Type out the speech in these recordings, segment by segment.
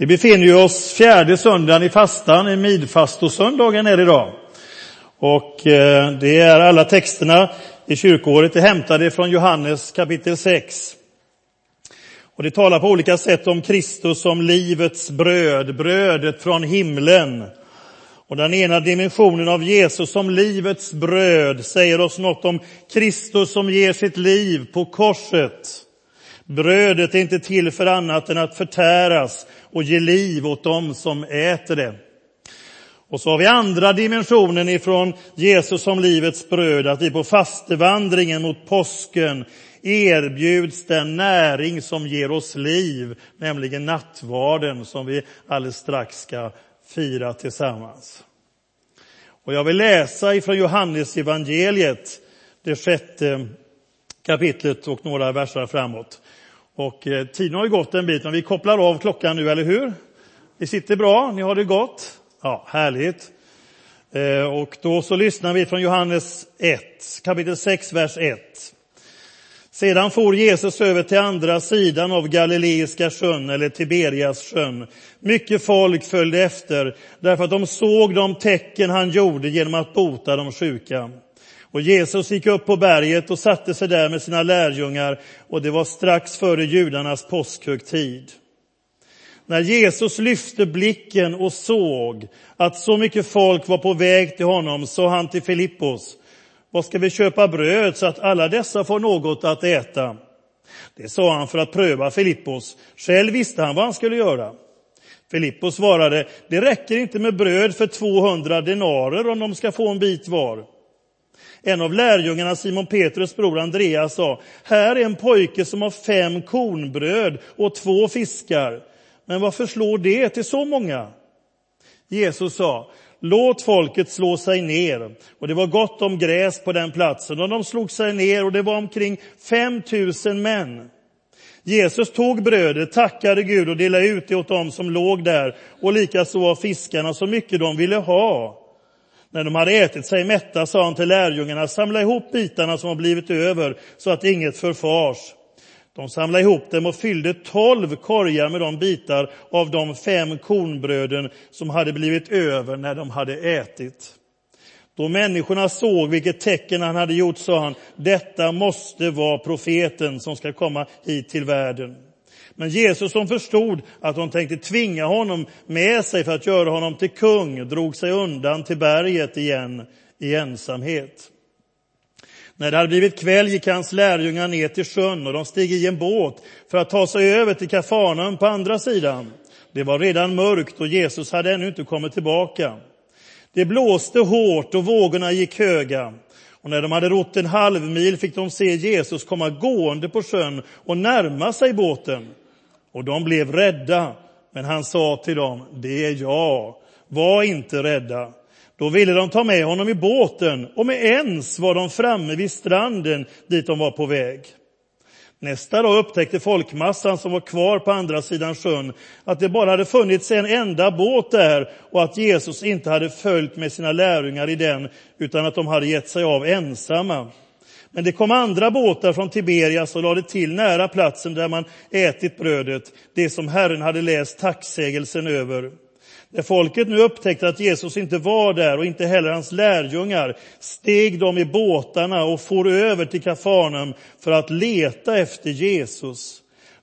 Vi befinner oss fjärde söndagen i fastan, i midfastosöndagen är det idag. Och det är alla texterna i kyrkoåret är hämtade från Johannes kapitel 6. Och det talar på olika sätt om Kristus som livets bröd, brödet från himlen. Och den ena dimensionen av Jesus som livets bröd säger oss något om Kristus som ger sitt liv på korset. Brödet är inte till för annat än att förtäras och ge liv åt dem som äter det. Och så har vi andra dimensionen ifrån Jesus som livets bröd, att vi på fastevandringen mot påsken erbjuds den näring som ger oss liv, nämligen nattvarden som vi alldeles strax ska fira tillsammans. Och jag vill läsa ifrån Johannes evangeliet, det 6:e kapitlet och några verser framåt. Och tiden har ju gått en bit, men vi kopplar av klockan nu, eller hur? Ni sitter bra, ni har det gott. Ja, härligt. Och då så lyssnar vi från Johannes 1, kapitel 6, vers 1. Sedan for Jesus över till andra sidan av Galileiska sjön, eller Tiberias sjön. Mycket folk följde efter, därför att de såg de tecken han gjorde genom att bota de sjuka. Och Jesus gick upp på berget och satte sig där med sina lärjungar, och det var strax före judarnas påskhögtid. När Jesus lyfte blicken och såg att så mycket folk var på väg till honom, sa han till Filippos: "Vad ska vi köpa bröd så att alla dessa får något att äta?" Det sa han för att pröva Filippos. Själv visste han vad han skulle göra. Filippos svarade: "Det räcker inte med bröd för 200 denarer om de ska få en bit var." En av lärjungarna, Simon Petrus bror Andreas, sa: "Här är en pojke som har 5 kornbröd och 2 fiskar. Men varför slår det till så många?" Jesus sa: "Låt folket slå sig ner." Och det var gott om gräs på den platsen. Och de slog sig ner, och det var omkring 5000 män. Jesus tog brödet, tackade Gud och delade ut det åt dem som låg där. Och likaså av fiskarna, så mycket de ville ha. När de hade ätit sig mätta sa han till lärjungarna: "Samla ihop bitarna som har blivit över så att inget förfars." De samlade ihop dem och fyllde 12 korgar med de bitar av de 5 kornbröden som hade blivit över när de hade ätit. Då människorna såg vilket tecken han hade gjort sa han: "Detta måste vara profeten som ska komma hit till världen." Men Jesus, som förstod att de tänkte tvinga honom med sig för att göra honom till kung, drog sig undan till berget igen i ensamhet. När det hade blivit kväll gick hans lärjungar ner till sjön, och de steg i en båt för att ta sig över till Kafarnaum på andra sidan. Det var redan mörkt och Jesus hade ännu inte kommit tillbaka. Det blåste hårt och vågorna gick höga. Och när de hade rott en halv mil fick de se Jesus komma gående på sjön och närma sig båten. Och de blev rädda, men han sa till dem: "Det är jag, var inte rädda." Då ville de ta med honom i båten, och med ens var de framme vid stranden dit de var på väg. Nästa dag upptäckte folkmassan som var kvar på andra sidan sjön att det bara hade funnits en enda båt där, och att Jesus inte hade följt med sina lärjungar i den, utan att de hade gett sig av ensamma. Men det kom andra båtar från Tiberias och lade till nära platsen där man ätit brödet, det som Herren hade läst tacksägelsen över. När folket nu upptäckte att Jesus inte var där och inte heller hans lärjungar, steg de i båtarna och for över till Kafarnaum för att leta efter Jesus.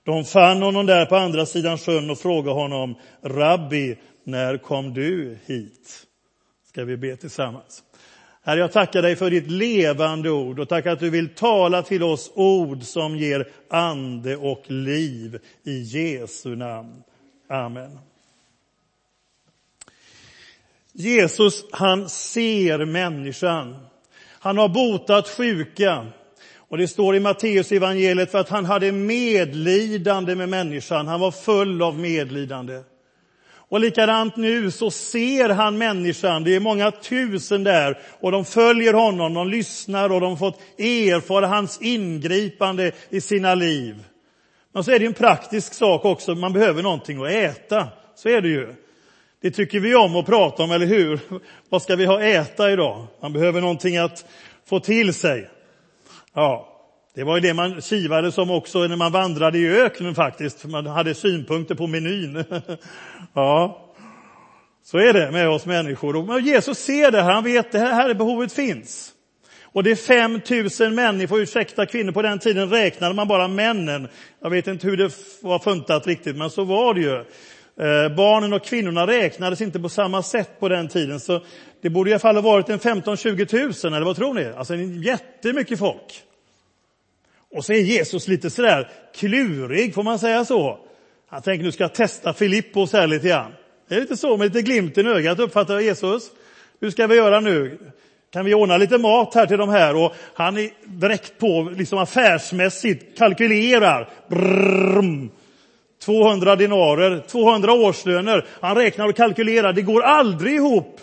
De fann honom där på andra sidan sjön och frågade honom: "Rabbi, när kom du hit?" Ska vi be tillsammans. Herre, jag tackar dig för ditt levande ord, och tackar att du vill tala till oss ord som ger ande och liv, i Jesu namn. Amen. Jesus, han ser människan. Han har botat sjuka. Och det står i Matteus evangeliet för att han hade medlidande med människan. Han var full av medlidande. Och likadant nu så ser han människan. Det är många tusen där, och de följer honom, de lyssnar, och de har fått erfara hans ingripande i sina liv. Men så är det en praktisk sak också. Man behöver någonting att äta. Så är det ju. Det tycker vi om att prata om, eller hur? Vad ska vi ha äta idag? Man behöver någonting att få till sig. Ja, Det var ju det man kivade som också när man vandrade i öknen faktiskt. För man hade synpunkter på menyn. Ja, så är det med oss människor. Och Jesus ser det här. Han vet det här behovet finns. Och det är 5000 människor, ursäkta kvinnor. På den tiden räknade man bara männen. Jag vet inte hur det var funtat riktigt, men så var det ju. Barnen och kvinnorna räknades inte på samma sätt på den tiden. Så det borde i alla fall ha varit en 15-20 000, eller vad tror ni? Alltså jättemycket folk. Och så är Jesus lite sådär klurig, får man säga så. Han tänker, nu ska jag testa Filippos här lite grann. Det är lite så, med lite glimt i ögat uppfattar Jesus. Hur ska vi göra nu? Kan vi ordna lite mat här till de här? Och han är direkt på, liksom affärsmässigt, kalkylerar. Brrrm. 200 dinarer, 200 årslöner. Han räknar och kalkylerar, det går aldrig ihop.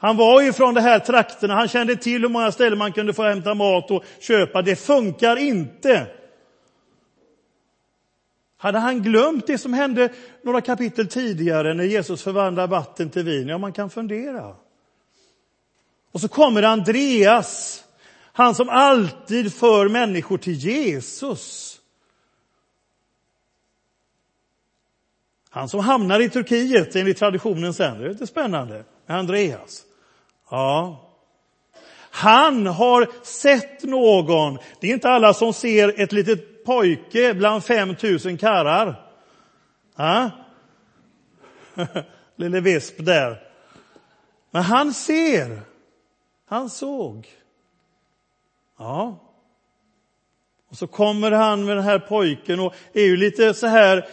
Han var ju från de här trakterna, han kände till hur många ställen man kunde få hämta mat och köpa. Det funkar inte. Hade han glömt det som hände några kapitel tidigare när Jesus förvandlar vatten till vin? Ja, man kan fundera. Och så kommer Andreas, han som alltid för människor till Jesus. Han som hamnar i Turkiet enligt traditionen sen. Det är lite spännande. Andreas. Ja. Han har sett någon. Det är inte alla som ser ett litet pojke bland 5000 karrar. Ja. Lille visp där. Men han ser. Han såg. Ja. Och så kommer han med den här pojken och är ju lite så här...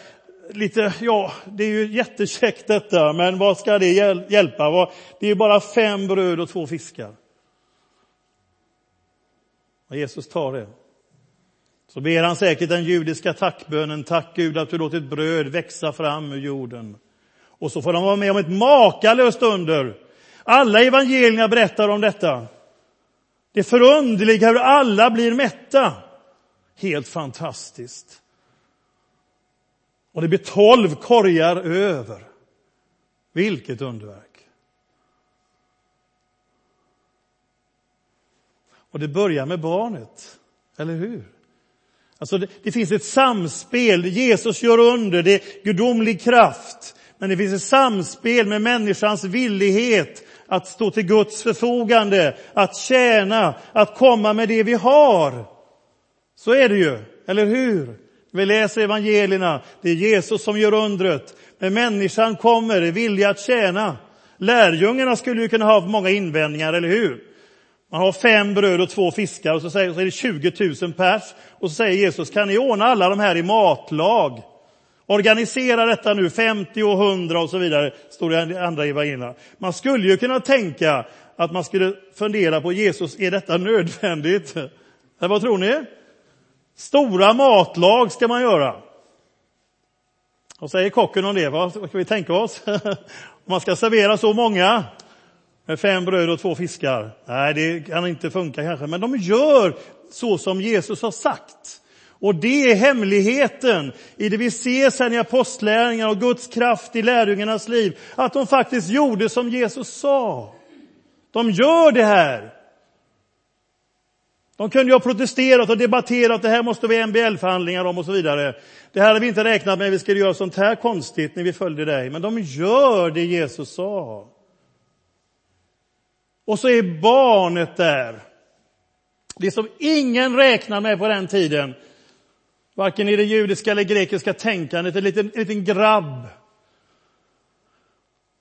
Lite, ja, det är ju jättekäckt detta, men vad ska det hjälpa? Det är ju bara 5 bröd och 2 fiskar. Och Jesus tar det. Så ber han säkert den judiska tackbönen. Tack Gud att du låtit bröd växa fram ur jorden. Och så får de vara med om ett makalöst under. Alla evangelierna berättar om detta. Det är förunderligt hur alla blir mätta. Helt fantastiskt. Och det blir 12 korgar över. Vilket underverk. Och det börjar med barnet. Eller hur? Alltså det finns ett samspel. Jesus gör under. Det är gudomlig kraft. Men det finns ett samspel med människans villighet. Att stå till Guds förfogande. Att tjäna. Att komma med det vi har. Så är det ju. Eller hur? Vi läser evangelierna. Det är Jesus som gör undret. Men människan kommer i vilja att tjäna. Lärjungarna skulle ju kunna ha många invändningar, eller hur? Man har 5 bröd och 2 fiskar och så är det 20 000 pers. Och så säger Jesus, kan ni ordna alla de här i matlag? Organisera detta nu, 50 och 100 och så vidare, står det i andra evangelierna. Man skulle ju kunna tänka att man skulle fundera på Jesus, är detta nödvändigt? Vad tror ni? Stora matlag ska man göra. Och säger kocken om det, vad kan vi tänka oss? Man ska servera så många med 5 bröd och 2 fiskar. Nej, det kan inte funka kanske. Men de gör så som Jesus har sagt. Och det är hemligheten i det vi ser sen i apostlärningar och Guds kraft i lärjungarnas liv. Att de faktiskt gjorde som Jesus sa. De gör det här. De kunde ju ha protesterat och debatterat. Det här måste vi MBL-förhandlingar om och så vidare. Det här hade vi inte räknat med. Vi skulle göra sånt här konstigt när vi följde dig. Men de gör det Jesus sa. Och så är barnet där. Det som ingen räknar med på den tiden. Varken i det judiska eller grekiska tänkandet. En liten grabb.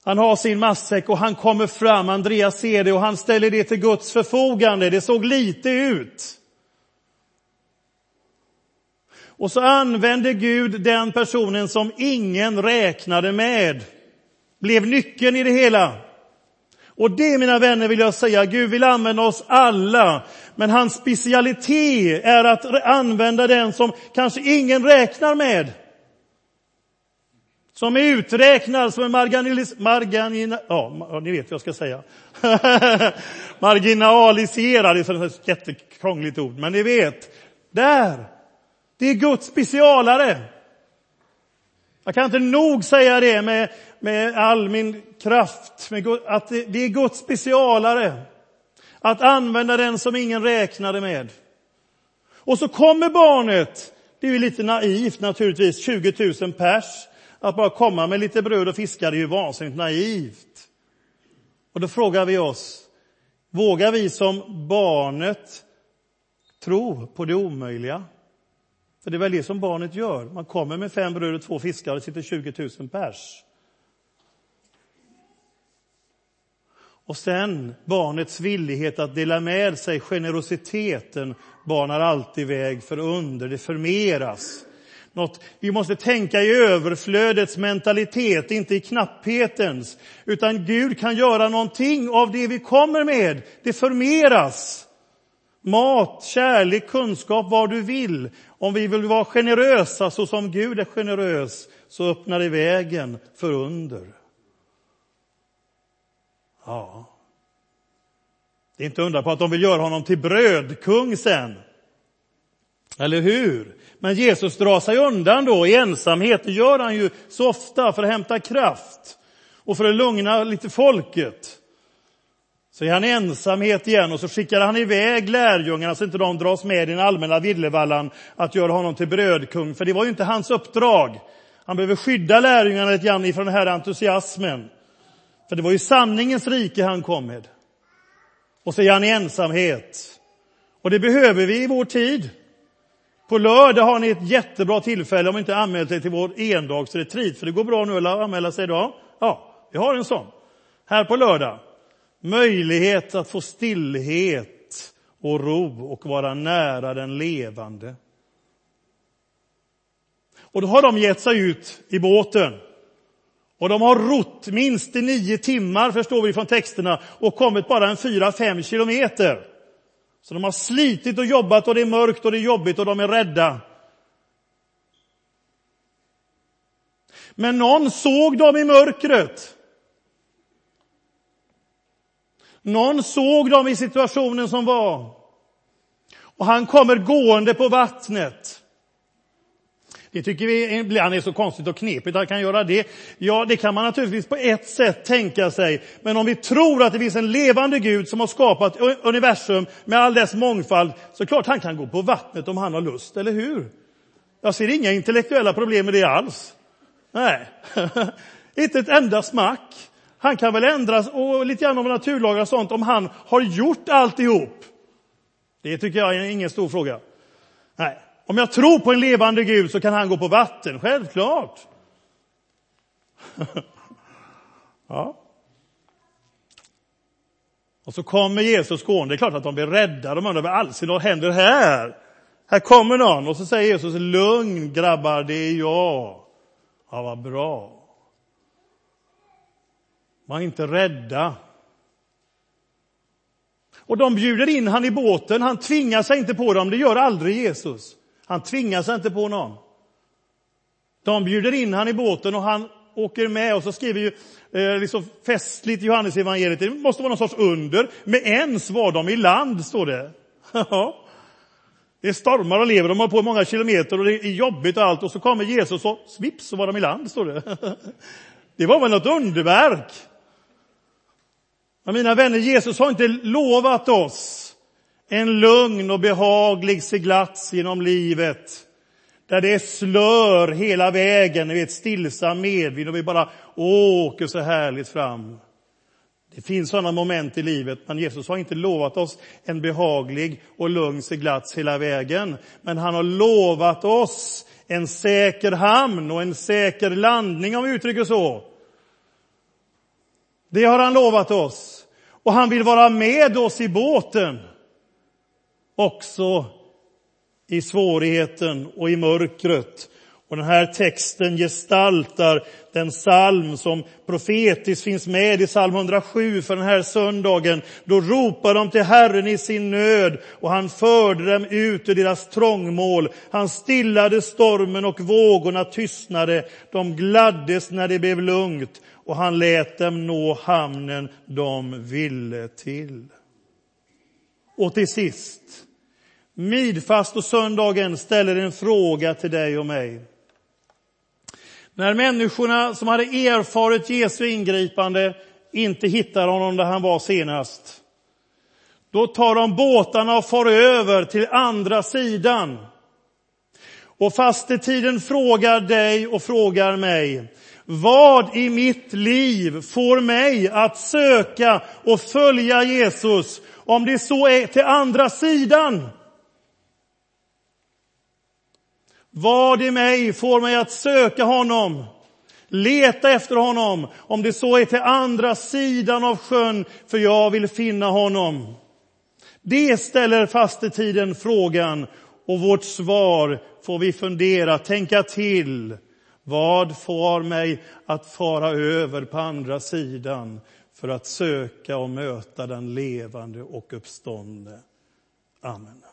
Han har sin matsäck och han kommer fram. Andreas ser det och han ställer det till Guds förfogande. Det såg lite ut. Och så använde Gud den personen som ingen räknade med. Blev nyckeln i det hela. Och det, mina vänner, vill jag säga. Gud vill använda oss alla. Men hans specialitet är att använda den som kanske ingen räknar med. Som är uträknad, som är marginaliserad. Det är ett jättekrångligt ord, men ni vet. Där! Det är Guds specialare. Jag kan inte nog säga det med all min kraft. Att det är Guds specialare. Att använda den som ingen räknade med. Och så kommer barnet. Det är ju lite naivt naturligtvis. 20 000 pers. Att bara komma med lite bröd och fiskar är ju vansinnigt naivt. Och då frågar vi oss. Vågar vi som barnet tro på det omöjliga? För det är väl det som barnet gör. Man kommer med 5 bröd och 2 fiskar och det sitter 20 000 pers. Och sen barnets villighet att dela med sig, generositeten banar alltid väg för under, det förmeras. Vi måste tänka i överflödets mentalitet, inte i knapphetens. Utan Gud kan göra någonting av det vi kommer med, det förmeras. Mat, kärlek, kunskap, vad du vill. Om vi vill vara generösa så som Gud är generös, så öppnar det vägen för under. Ja. Det är inte undra på att de vill göra honom till brödkung sen. Eller hur? Men Jesus drar sig undan då i ensamhet. Det gör han ju så ofta för att hämta kraft. Och för att lugna lite folket. Så är han ensamhet igen och så skickar han iväg lärjungarna så inte de dras med i den allmänna villevallan att göra honom till brödkung. För det var ju inte hans uppdrag. Han behöver skydda lärjungarna lite grann ifrån den här entusiasmen. För det var ju sanningens rike han kom med. Och så är han i ensamhet. Och det behöver vi i vår tid. På lördag har ni ett jättebra tillfälle om ni inte anmält er till vår endagsretreat. För det går bra nu att anmäla sig idag. Ja, vi har en sån. Här på lördag. Möjlighet att få stillhet och ro och vara nära den levande. Och då har de gett sig ut i båten. Och de har rott minst i 9 timmar, förstår vi från texterna, och kommit bara en 4-5 kilometer. Så de har slitit och jobbat och det är mörkt och det är jobbigt och de är rädda. Men någon såg dem i mörkret. Någon såg dem i situationen som var. Och han kommer gående på vattnet. Det tycker vi ibland är så konstigt och knepigt att han kan göra det. Ja, det kan man naturligtvis på ett sätt tänka sig. Men om vi tror att det finns en levande Gud som har skapat universum med all dess mångfald, så klart han kan gå på vattnet om han har lust, eller hur? Jag ser inga intellektuella problem med det alls. Nej, inte ett enda smack. Han kan väl ändras och lite grann om naturlagar och sånt om han har gjort alltihop. Det tycker jag är ingen stor fråga. Nej. Om jag tror på en levande Gud så kan han gå på vatten, självklart. Ja. Och så kommer Jesus gående. Det är klart att de blir rädda. De undrar vad alls i något händer här. Här kommer någon. Och så säger Jesus, lugn grabbar, det är jag. Ja, vad bra. Var inte rädda. Och de bjuder in han i båten. Han tvingar sig inte på dem. Det gör aldrig Jesus. Han tvingar sig inte på någon. De bjuder in han i båten och han åker med. Och så skriver ju liksom festligt Johannes evangeliet. Det måste vara någon sorts under. Men ens var de i land, står det. Det är stormar och lever. De har på många kilometer och det är jobbigt och allt. Och så kommer Jesus och svips så var de i land, står det. Det var väl något underverk. Men mina vänner, Jesus har inte lovat oss en lugn och behaglig seglats genom livet. Där det är slör hela vägen. Vi är ett stillsamt medvind och vi bara åker så härligt fram. Det finns sådana moment i livet. Men Jesus har inte lovat oss en behaglig och lugn seglats hela vägen. Men han har lovat oss en säker hamn och en säker landning, om vi uttrycker så. Det har han lovat oss. Och han vill vara med oss i båten. Också i svårigheten och i mörkret. Och den här texten gestaltar den psalm som profetiskt finns med i psalm 107 för den här söndagen. Då ropar de till Herren i sin nöd och han förde dem ut ur deras trångmål. Han stillade stormen och vågorna tystnade. De gladdes när det blev lugnt och han lät dem nå hamnen de ville till. Och till sist, midfast och söndagen ställer en fråga till dig och mig. När människorna som hade erfarit Jesu ingripande inte hittar honom där han var senast, Då tar de båtarna och far över till andra sidan. Och fastetiden frågar dig och frågar mig: vad i mitt liv får mig att söka och följa Jesus, om det så är till andra sidan? Vad i mig får mig att söka honom, leta efter honom, om det så är till andra sidan av sjön, för jag vill finna honom? Det ställer fastetiden frågan, och vårt svar får vi fundera, tänka till. Vad får mig att fara över på andra sidan för att söka och möta den levande och uppståndne? Amen.